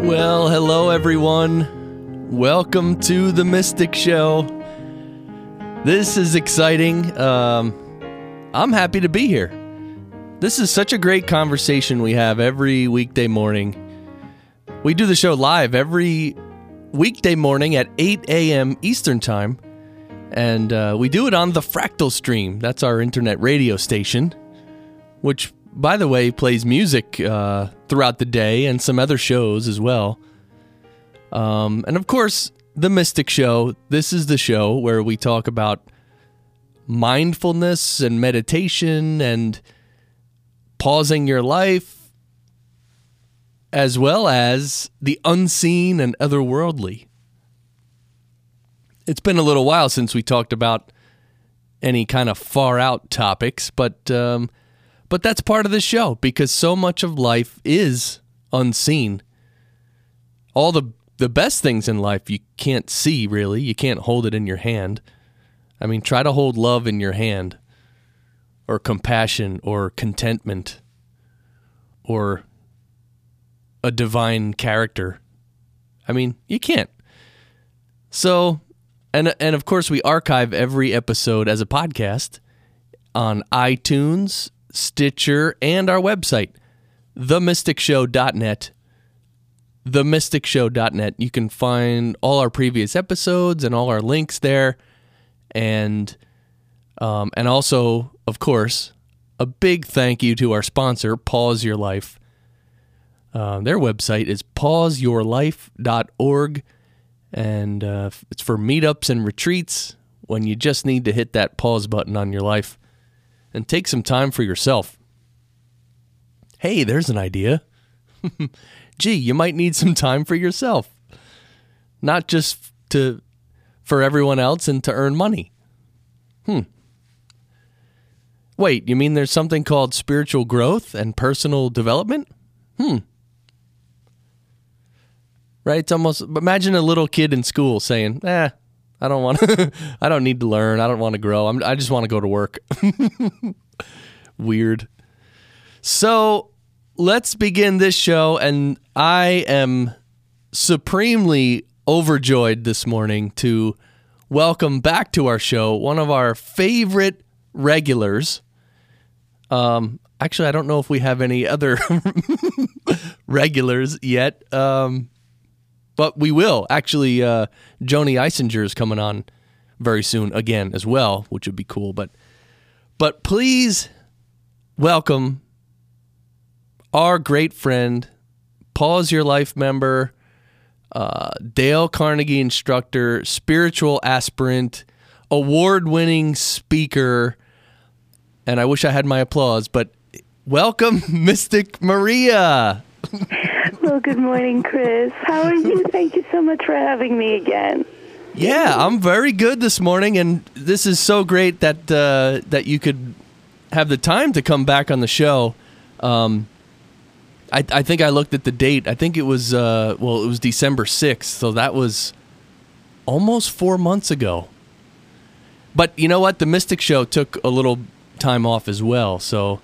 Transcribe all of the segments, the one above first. Well, hello everyone. Welcome to The Mystic Show. This is exciting. I'm happy to be here. This is such a great conversation we have every weekday morning. We do the show live every weekday morning at 8 a.m. Eastern Time. And we do it on the Fractal Stream. That's our internet radio station, which, by the way, plays music throughout the day and some other shows as well. And of course, The Mystic Show. This is the show where we talk about mindfulness and meditation and pausing your life, as well as the unseen and otherworldly. It's been a little while since we talked about any kind of far-out topics, But that's part of the show, because so much of life is unseen. All the best things in life you can't see, really. You can't hold it in your hand. I mean, try to hold love in your hand, or compassion, or contentment, or a divine character. I mean, you can't. So, and of course, we archive every episode as a podcast on iTunes, Stitcher, and our website, themysticshow.net. Themysticshow.net. You can find all our previous episodes and all our links there. And also, of course, a big thank you to our sponsor, Pause Your Life. Their website is PauseYourLife.org, and it's for meetups and retreats when you just need to hit that pause button on your life and take some time for yourself. Hey, there's an idea. Gee, you might need some time for yourself. Not just for everyone else and to earn money. Wait, you mean there's something called spiritual growth and personal development? Right, it's almost, imagine a little kid in school saying, I don't want to, I don't need to learn. I don't want to grow. I just want to go to work. Weird. So let's begin this show. And I am supremely overjoyed this morning to welcome back to our show one of our favorite regulars. Actually, I don't know if we have any other regulars yet. But we will. Actually, Joni Isinger is coming on very soon again as well, which would be cool. But please welcome our great friend, Pause Your Life member, Dale Carnegie instructor, spiritual aspirant, award-winning speaker, and I wish I had my applause, but welcome Mystic Maria. Well, good morning, Chris. How are you? Thank you so much for having me again. Yeah, I'm very good this morning, and this is so great that that you could have the time to come back on the show. I think I looked at the date. I think it was it was December 6th, so that was almost 4 months ago. But you know what? The Mystic Show took a little time off as well, so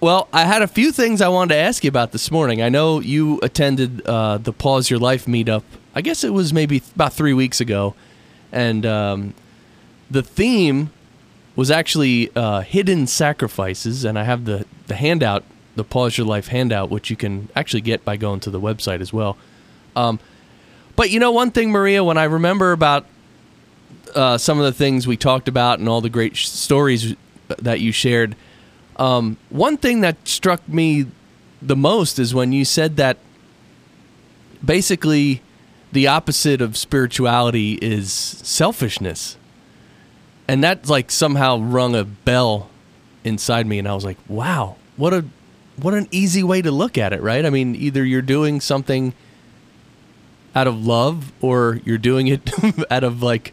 Well, I had a few things I wanted to ask you about this morning. I know you attended the Pause Your Life meetup. I guess it was maybe about 3 weeks ago. And the theme was actually hidden sacrifices. And I have the handout, the Pause Your Life handout, which you can actually get by going to the website as well. But you know, one thing, Maria, when I remember about some of the things we talked about and all the great stories that you shared. One thing that struck me the most is when you said that basically the opposite of spirituality is selfishness. And that like somehow rung a bell inside me, and I was like, wow, what an easy way to look at it, right? I mean, either you're doing something out of love or you're doing it out of like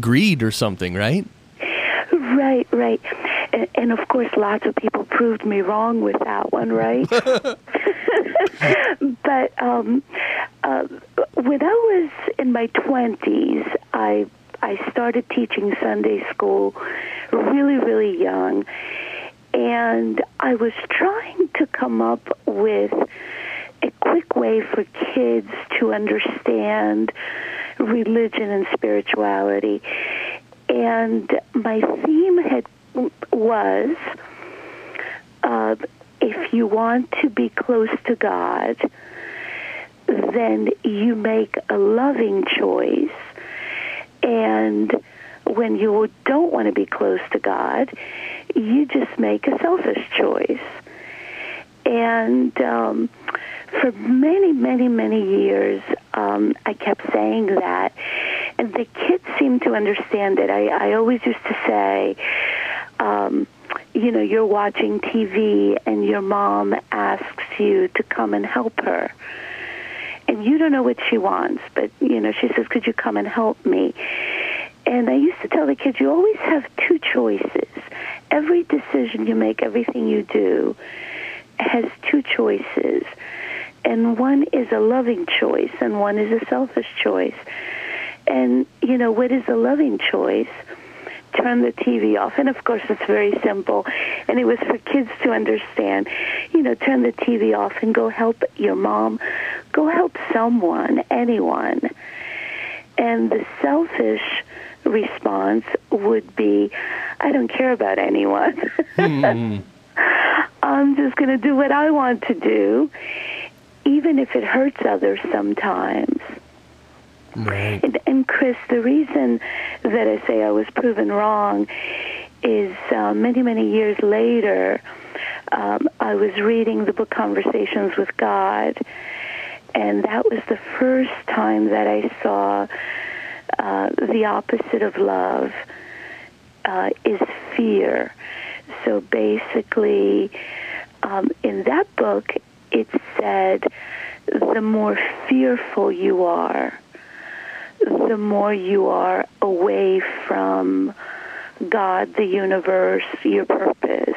greed or something, right? Right. And of course, lots of people proved me wrong with that one, right? But when I was in my 20s, I started teaching Sunday school really, really young. And I was trying to come up with a quick way for kids to understand religion and spirituality. And my theme was, if you want to be close to God, then you make a loving choice. And when you don't want to be close to God, you just make a selfish choice. And for many, many, many years, I kept saying that. And the kids seemed to understand it. I always used to say, you're watching TV and your mom asks you to come and help her. And you don't know what she wants, but, she says, could you come and help me? And I used to tell the kids, you always have two choices. Every decision you make, everything you do, has two choices. And one is a loving choice, and one is a selfish choice. And, what is a loving choice? Turn the TV off. And, of course, it's very simple. And it was for kids to understand. Turn the TV off and go help your mom. Go help someone, anyone. And the selfish response would be, I don't care about anyone. I'm just going to do what I want to do, even if it hurts others sometimes. Right. And Chris, the reason that I say I was proven wrong is many, many years later, I was reading the book Conversations with God, and that was the first time that I saw the opposite of love is fear. So basically, in that book, it said, the more fearful you are, the more you are away from God, the universe, your purpose.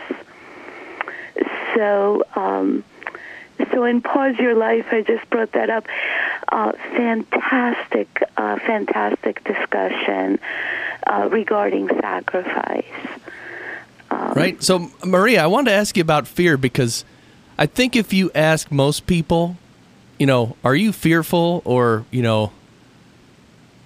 So in Pause Your Life, I just brought that up. Fantastic discussion regarding sacrifice. Right. So, Maria, I wanted to ask you about fear, because I think if you ask most people, are you fearful, or, even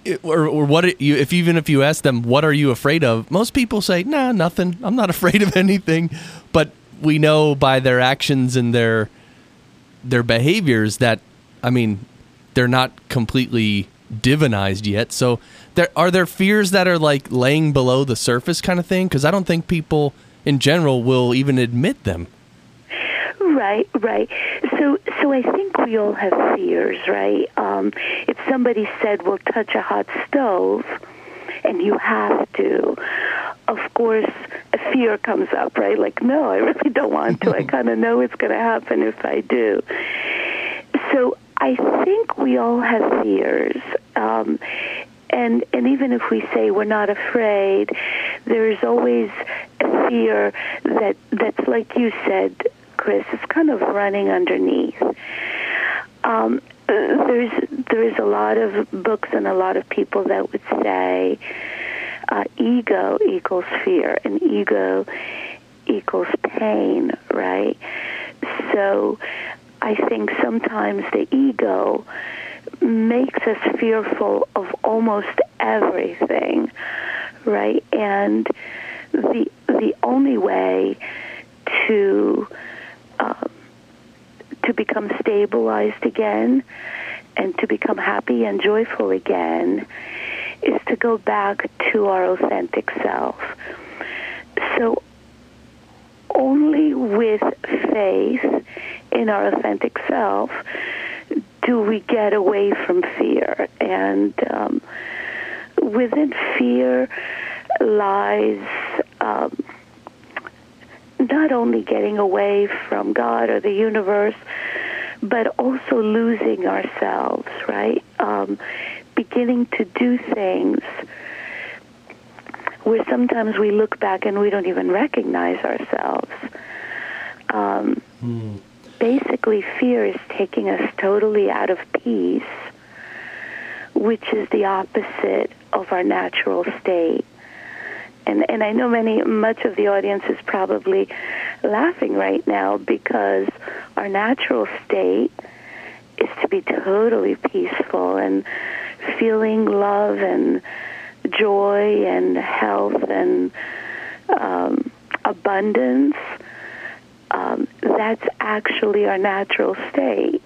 if you ask them, what are you afraid of? Most people say, nah, nothing. I'm not afraid of anything. But we know by their actions and their behaviors that, they're not completely divinized yet. So are there fears that are like laying below the surface kind of thing? Because I don't think people in general will even admit them. Right. So I think we all have fears, right? If somebody said, well, touch a hot stove, and you have to, of course, a fear comes up, right? Like, no, I really don't want to. I kind of know it's going to happen if I do. So I think we all have fears. And even if we say we're not afraid, there's always a fear that's, like you said, Chris, it's kind of running underneath. There is a lot of books and a lot of people that would say ego equals fear and ego equals pain, right? So I think sometimes the ego makes us fearful of almost everything, right? And the only way to become stabilized again and to become happy and joyful again is to go back to our authentic self. So faith in our authentic self do we get away from fear. And within fear lies not only getting away from God or the universe, but also losing ourselves, right? Beginning to do things where sometimes we look back and we don't even recognize ourselves. Basically, fear is taking us totally out of peace, which is the opposite of our natural state. And I know much of the audience is probably laughing right now because our natural state is to be totally peaceful and feeling love and joy and health and abundance. That's actually our natural state.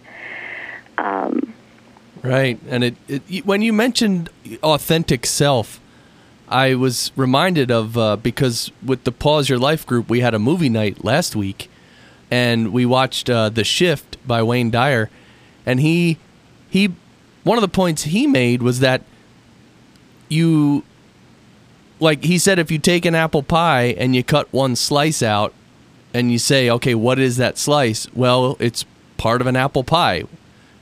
Right. And it when you mentioned authentic self, I was reminded of, because with the Pause Your Life group, we had a movie night last week, and we watched The Shift by Wayne Dyer, and he one of the points he made was that he said, if you take an apple pie and you cut one slice out, and you say, okay, what is that slice? Well, it's part of an apple pie.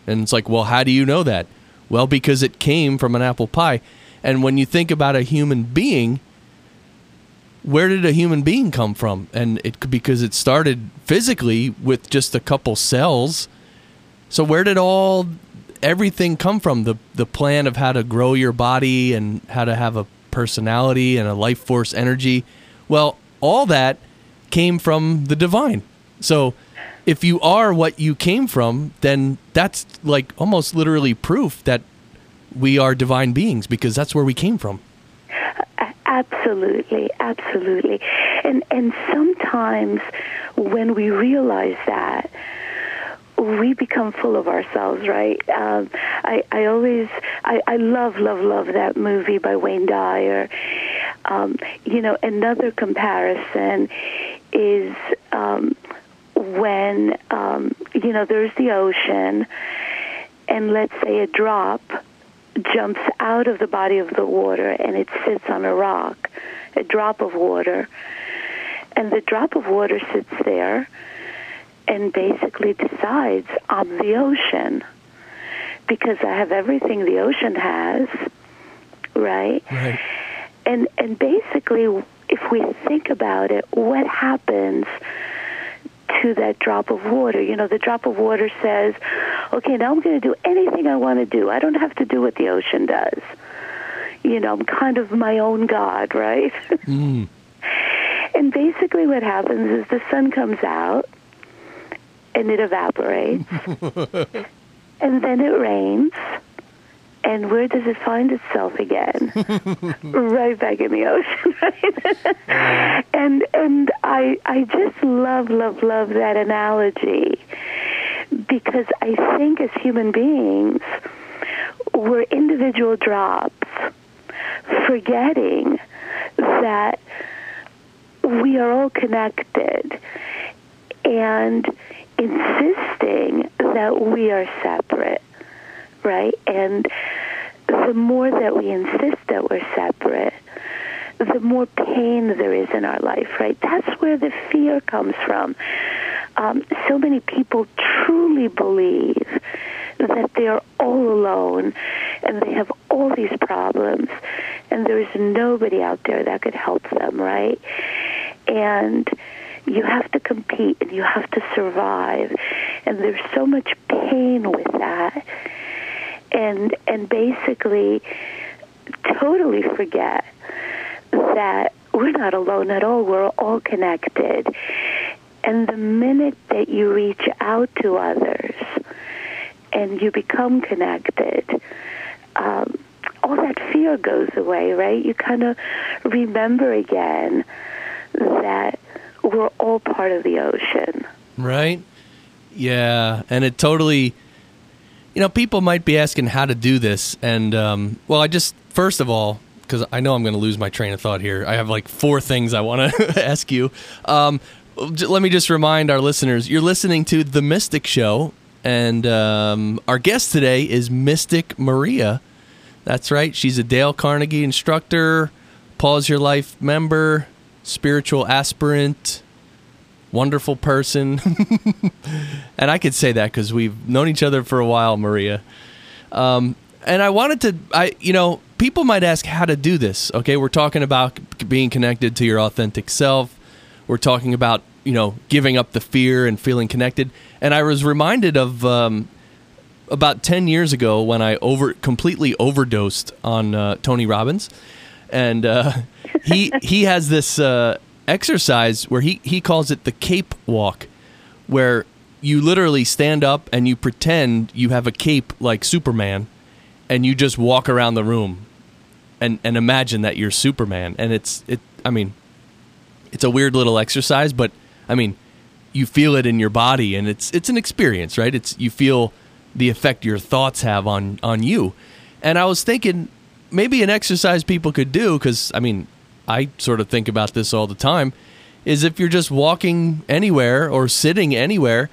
And it's like, well, how do you know that? Well, because it came from an apple pie. And when you think about a human being, where did a human being come from? And because it started physically with just a couple cells. So where did everything come from? The plan of how to grow your body and how to have a personality and a life force energy. Well, all that came from the divine. So if you are what you came from, then that's like almost literally proof that we are divine beings, because that's where we came from. Absolutely, absolutely. And sometimes when we realize that, we become full of ourselves, right? I love that movie by Wayne Dyer. Another comparison is when, there's the ocean, and let's say a drop jumps out of the body of the water and it sits on a rock, a drop of water. And the drop of water sits there and basically decides, I'm the ocean because I have everything the ocean has, right? Right. And basically, if we think about it, what happens to that drop of water? The drop of water says, okay, now I'm going to do anything I want to do. I don't have to do what the ocean does. I'm kind of my own God, right? Mm. And basically what happens is the sun comes out and it evaporates. And then it rains. And where does it find itself again? Right back in the ocean, right? And I just love that analogy, because I think as human beings, we're individual drops, forgetting that we are all connected and insisting that we are separate. Right? And the more that we insist that we're separate, the more pain there is in our life, right? That's where the fear comes from. So many people truly believe that they are all alone and they have all these problems and there is nobody out there that could help them, right? And you have to compete and you have to survive, and there's so much pain with that. And basically totally forget that we're not alone at all. We're all connected. And the minute that you reach out to others and you become connected, all that fear goes away, right? You kind of remember again that we're all part of the ocean. Right? Yeah. And it totally... people might be asking how to do this, and, first of all, because I know I'm going to lose my train of thought here, I have 4 things I want to ask you. Let me just remind our listeners, you're listening to The Mystic Show, and our guest today is Mystic Maria. That's right. She's a Dale Carnegie instructor, Pause Your Life member, spiritual aspirant, wonderful person. And I could say that because we've known each other for a while, Maria. And I wanted to, people might ask how to do this. Okay, we're talking about being connected to your authentic self. We're talking about, giving up the fear and feeling connected. And I was reminded of about 10 years ago when I completely overdosed on Tony Robbins. And he has this exercise where he calls it the cape walk, where you literally stand up and you pretend you have a cape like Superman, and you just walk around the room and imagine that you're Superman. And it's a weird little exercise, but you feel it in your body, and it's an experience, right? You feel the effect your thoughts have on you. And I was thinking maybe an exercise people could do, because I sort of think about this all the time, is if you're just walking anywhere or sitting anywhere,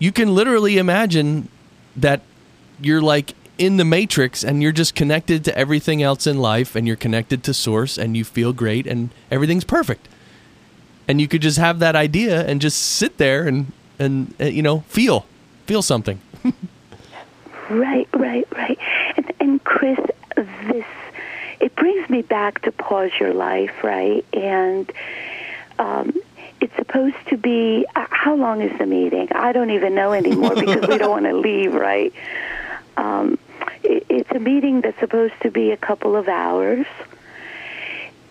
you can literally imagine that you're like in the Matrix and you're just connected to everything else in life, and you're connected to Source, and you feel great, and everything's perfect. And you could just have that idea and just sit there and feel something. Right. And Chris, it brings me back to Pause Your Life, right? And it's supposed to be, how long is the meeting? I don't even know anymore because we don't want to leave, right? It's a meeting that's supposed to be a couple of hours,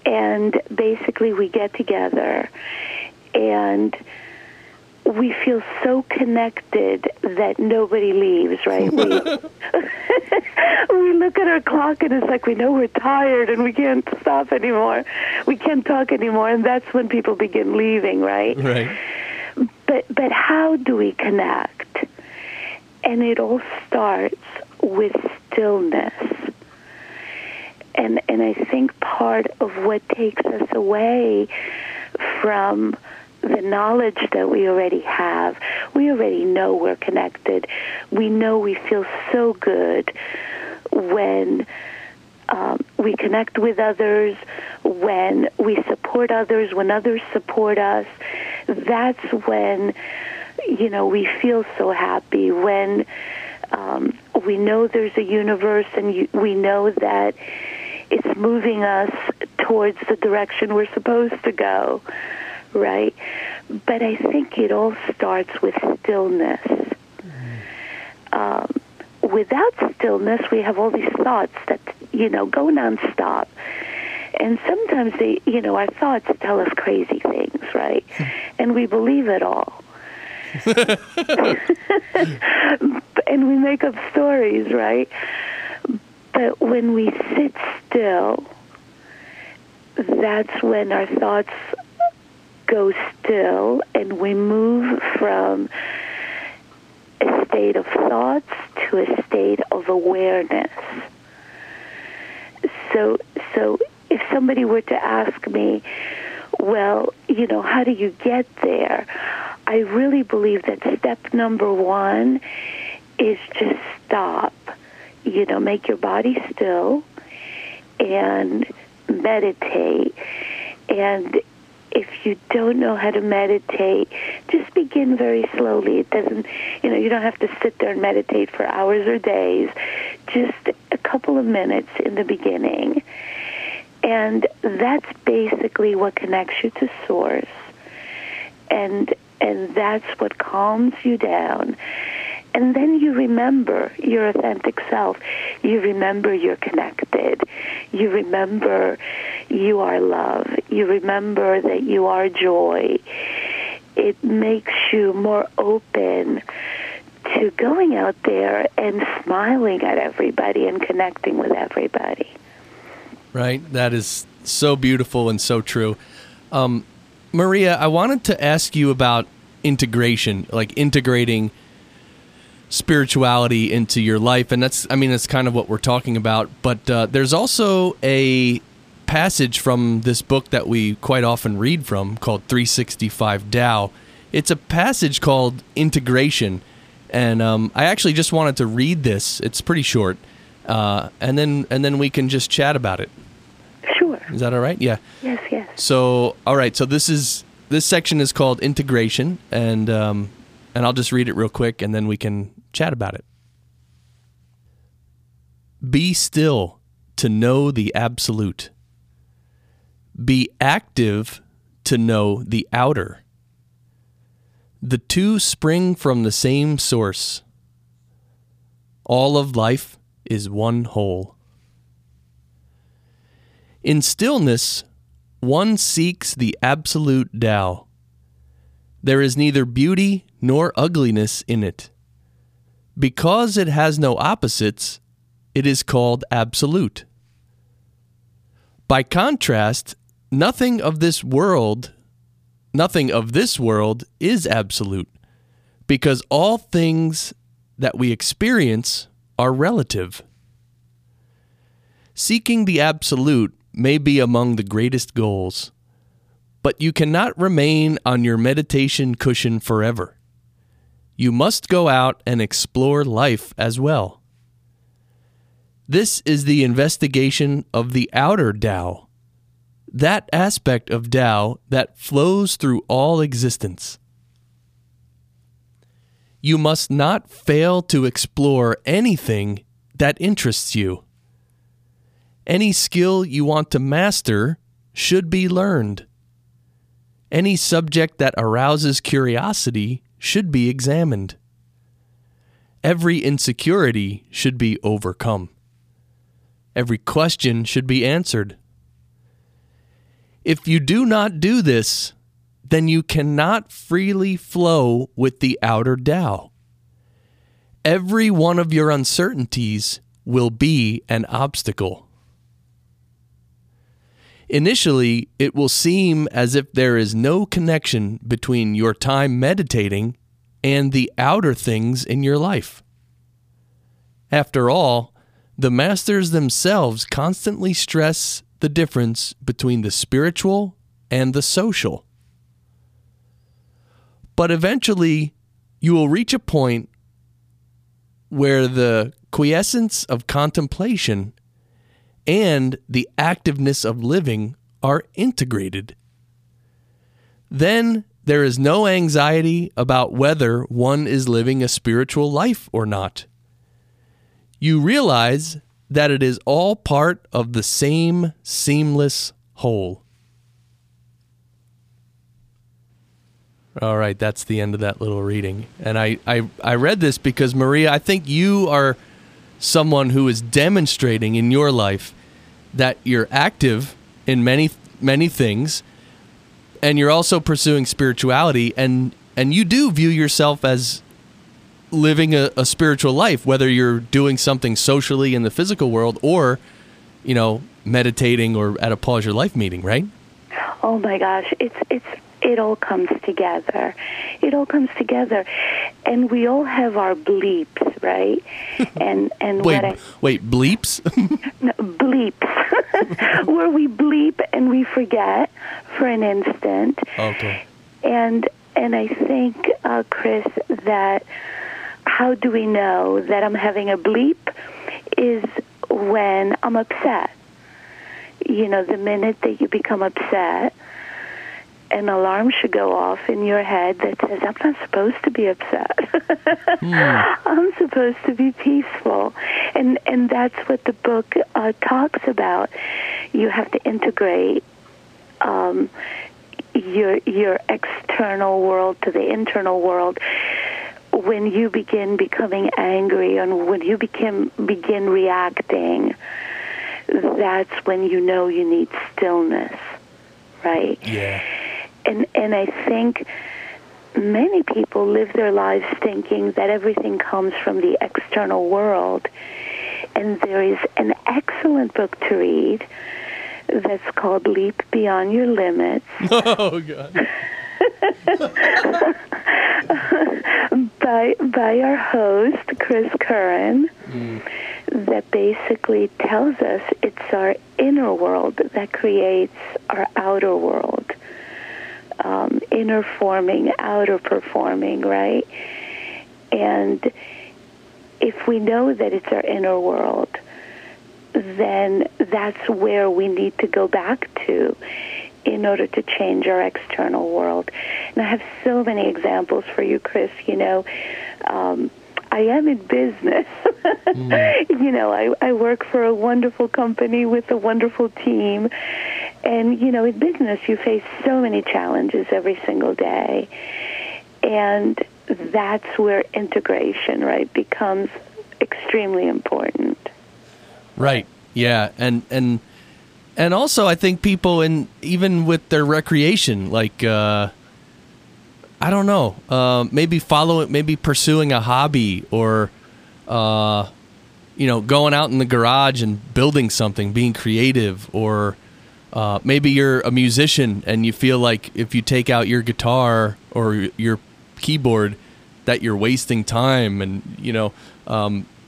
and basically we get together, and we feel so connected that nobody leaves, right? We look at our clock, and it's like we know we're tired, and we can't stop anymore. We can't talk anymore, and that's when people begin leaving, right? Right. But how do we connect? And it all starts with stillness. And I think part of what takes us away from the knowledge that we already have, we already know we're connected. We know we feel so good when we connect with others, when we support others, when others support us. That's when, we feel so happy, when we know there's a universe, and we know that it's moving us towards the direction we're supposed to go, right? But I think it all starts with stillness. Without stillness, we have all these thoughts that, go nonstop. And sometimes they, our thoughts tell us crazy things, right? And we believe it all. And we make up stories, right? But when we sit still, that's when our thoughts go still, and we move from a state of thoughts to a state of awareness. So if somebody were to ask me, well, how do you get there? I really believe that step number one is just stop. Make your body still and meditate. And if you don't know how to meditate, just begin very slowly. It doesn't, you don't have to sit there and meditate for hours or days. Just a couple of minutes in the beginning. And that's basically what connects you to Source. And that's what calms you down. And then you remember your authentic self. You remember you're connected. You remember you are love. You remember that you are joy. It makes you more open to going out there and smiling at everybody and connecting with everybody. Right. That is so beautiful and so true. Maria, I wanted to ask you about integration, like integrating spirituality into your life. And that's kind of what we're talking about. But there's also a passage from this book that we quite often read from called 365 Tao. It's a passage called Integration. And I actually just wanted to read this. It's pretty short. And then we can just chat about it. Sure. Is that all right? Yeah. Yes, yes. So, all right. So this section is called Integration. And I'll just read it real quick, and then we can chat about it. Be still to know the absolute. Be active to know the outer. The two spring from the same source. All of life is one whole. In stillness, one seeks the absolute Tao. There is neither beauty nor ugliness in it. Because it has no opposites, it is called absolute. By contrast, nothing of this world is absolute, because all things that we experience are relative. Seeking the absolute may be among the greatest goals, but you cannot remain on your meditation cushion forever. You must go out and explore life as well. This is the investigation of the outer Tao, that aspect of Tao that flows through all existence. You must not fail to explore anything that interests you. Any skill you want to master should be learned. Any subject that arouses curiosity should be examined. Every insecurity should be overcome. Every question should be answered. If you do not do this, then you cannot freely flow with the outer Tao. Every one of your uncertainties will be an obstacle. Initially, it will seem as if there is no connection between your time meditating and the outer things in your life. After all, the masters themselves constantly stress the difference between the spiritual and the social. But eventually, you will reach a point where the quiescence of contemplation and the activeness of living are integrated. Then there is no anxiety about whether one is living a spiritual life or not. You realize that it is all part of the same seamless whole. All right, that's the end of that little reading. And I read this because, Maria, I think you are someone who is demonstrating in your life that you're active in many things, and you're also pursuing spirituality, and you do view yourself as living a spiritual life, whether you're doing something socially in the physical world or, you know, meditating or at a Pause Your Life meeting, right? Oh my gosh, it all comes together. It all comes together, and we all have our bleeps, right? And wait, bleeps? No, bleeps, where we bleep and we forget for an instant. Okay. And I think, Chris, that how do we know that I'm having a bleep is when I'm upset. You know, the minute that you become upset, an alarm should go off in your head that says, I'm not supposed to be upset. I'm supposed to be peaceful. And that's what the book talks about. You have to integrate your external world to the internal world. When you begin becoming angry and when you begin reacting, that's when you know you need stillness, right? Yeah. And I think many people live their lives thinking that everything comes from the external world. And there is an excellent book to read that's called Leap Beyond Your Limits. Oh, God. by our host, Chris Curran, that basically tells us it's our inner world that creates our outer world. Inner forming, outer performing, right? And if we know that it's our inner world, then that's where we need to go back to in order to change our external world. And I have so many examples for you, Chris. You know, I am in business. You know, I work for a wonderful company with a wonderful team. And, you know, in business, you face so many challenges every single day. And that's where integration, right, becomes extremely important. Right. Yeah. And also I think people in, even with their recreation, like, I don't know, maybe pursuing a hobby or, you know, going out in the garage and building something, being creative, or, maybe you're a musician and you feel like if you take out your guitar or your keyboard that you're wasting time and, you know,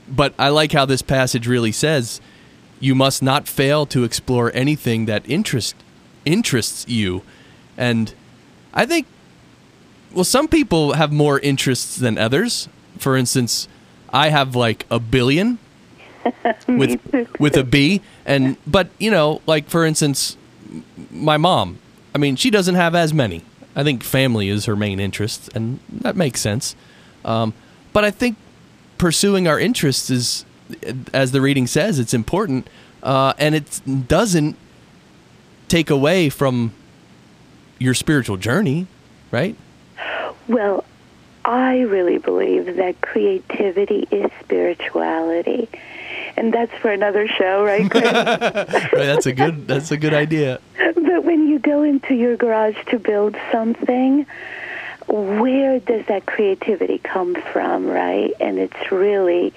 but I like how this passage really says, you must not fail to explore anything that interests you. And I think, well, some people have more interests than others. For instance, I have like a billion with a B. And, but, you know, like for instance, my mom, I mean, she doesn't have as many. I think family is her main interest, and that makes sense. But I think pursuing our interests is, as the reading says, it's important, and it doesn't take away from your spiritual journey, right? Well, I really believe that creativity is spirituality, and that's for another show, right, Chris? Right, that's a good idea. But when you go into your garage to build something, where does that creativity come from, right? And it's really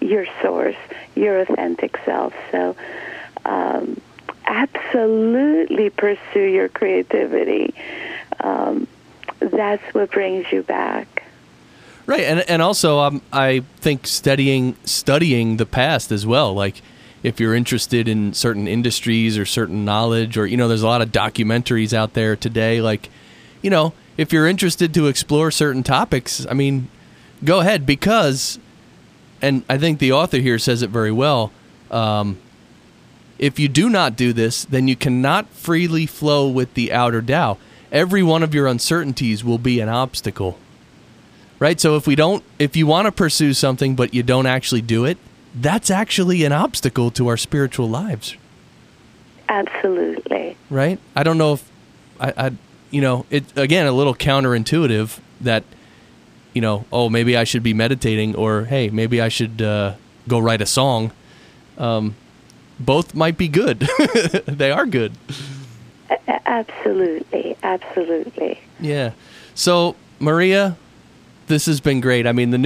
your source, your authentic self. So absolutely pursue your creativity. That's what brings you back. Right, and also I think studying the past as well. Like if you're interested in certain industries or certain knowledge, or, you know, there's a lot of documentaries out there today, like, you know, if you're interested to explore certain topics, I mean, go ahead, because, and I think the author here says it very well, if you do not do this, then you cannot freely flow with the outer Tao. Every one of your uncertainties will be an obstacle, right? So if you want to pursue something, but you don't actually do it, that's actually an obstacle to our spiritual lives. Absolutely. Right? I don't know if I you know, it again, a little counterintuitive that, you know, oh, maybe I should be meditating, or, hey, maybe I should go write a song. Both might be good. They are good. Absolutely. Absolutely. Yeah. So, Maria, this has been great. I mean, the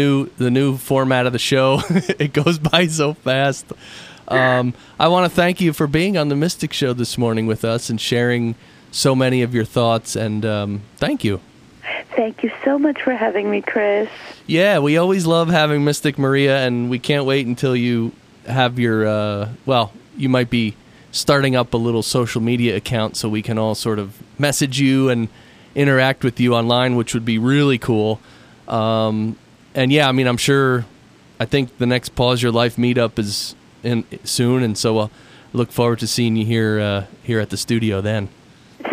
new format of the show, it goes by so fast. I want to thank you for being on The Mystic Show this morning with us and sharing so many of your thoughts, and thank you. Thank you so much for having me, Chris. Yeah, we always love having Mystic Maria, and we can't wait until you have your, well, you might be starting up a little social media account so we can all sort of message you and interact with you online, which would be really cool. And yeah, I mean, I'm sure, I think the next Pause Your Life meetup is in soon, and so I look forward to seeing you here at the studio then.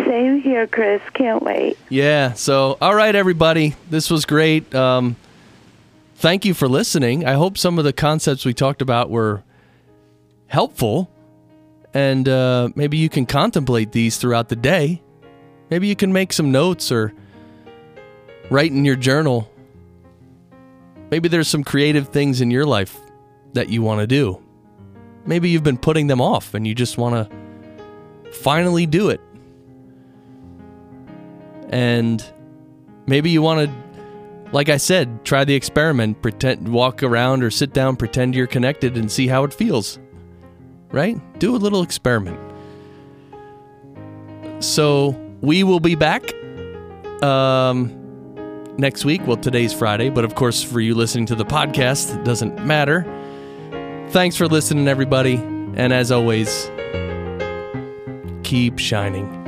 Same here, Chris. Can't wait. Yeah. So, all right, everybody. This was great. Thank you for listening. I hope some of the concepts we talked about were helpful. And maybe you can contemplate these throughout the day. Maybe you can make some notes or write in your journal. Maybe there's some creative things in your life that you want to do. Maybe you've been putting them off and you just want to finally do it. And maybe you want to, like I said, try the experiment, pretend, walk around or sit down, pretend you're connected and see how it feels, right? Do a little experiment. So we will be back next week. Well, today's Friday, but of course for you listening to the podcast, it doesn't matter. Thanks for listening, everybody. And as always, keep shining.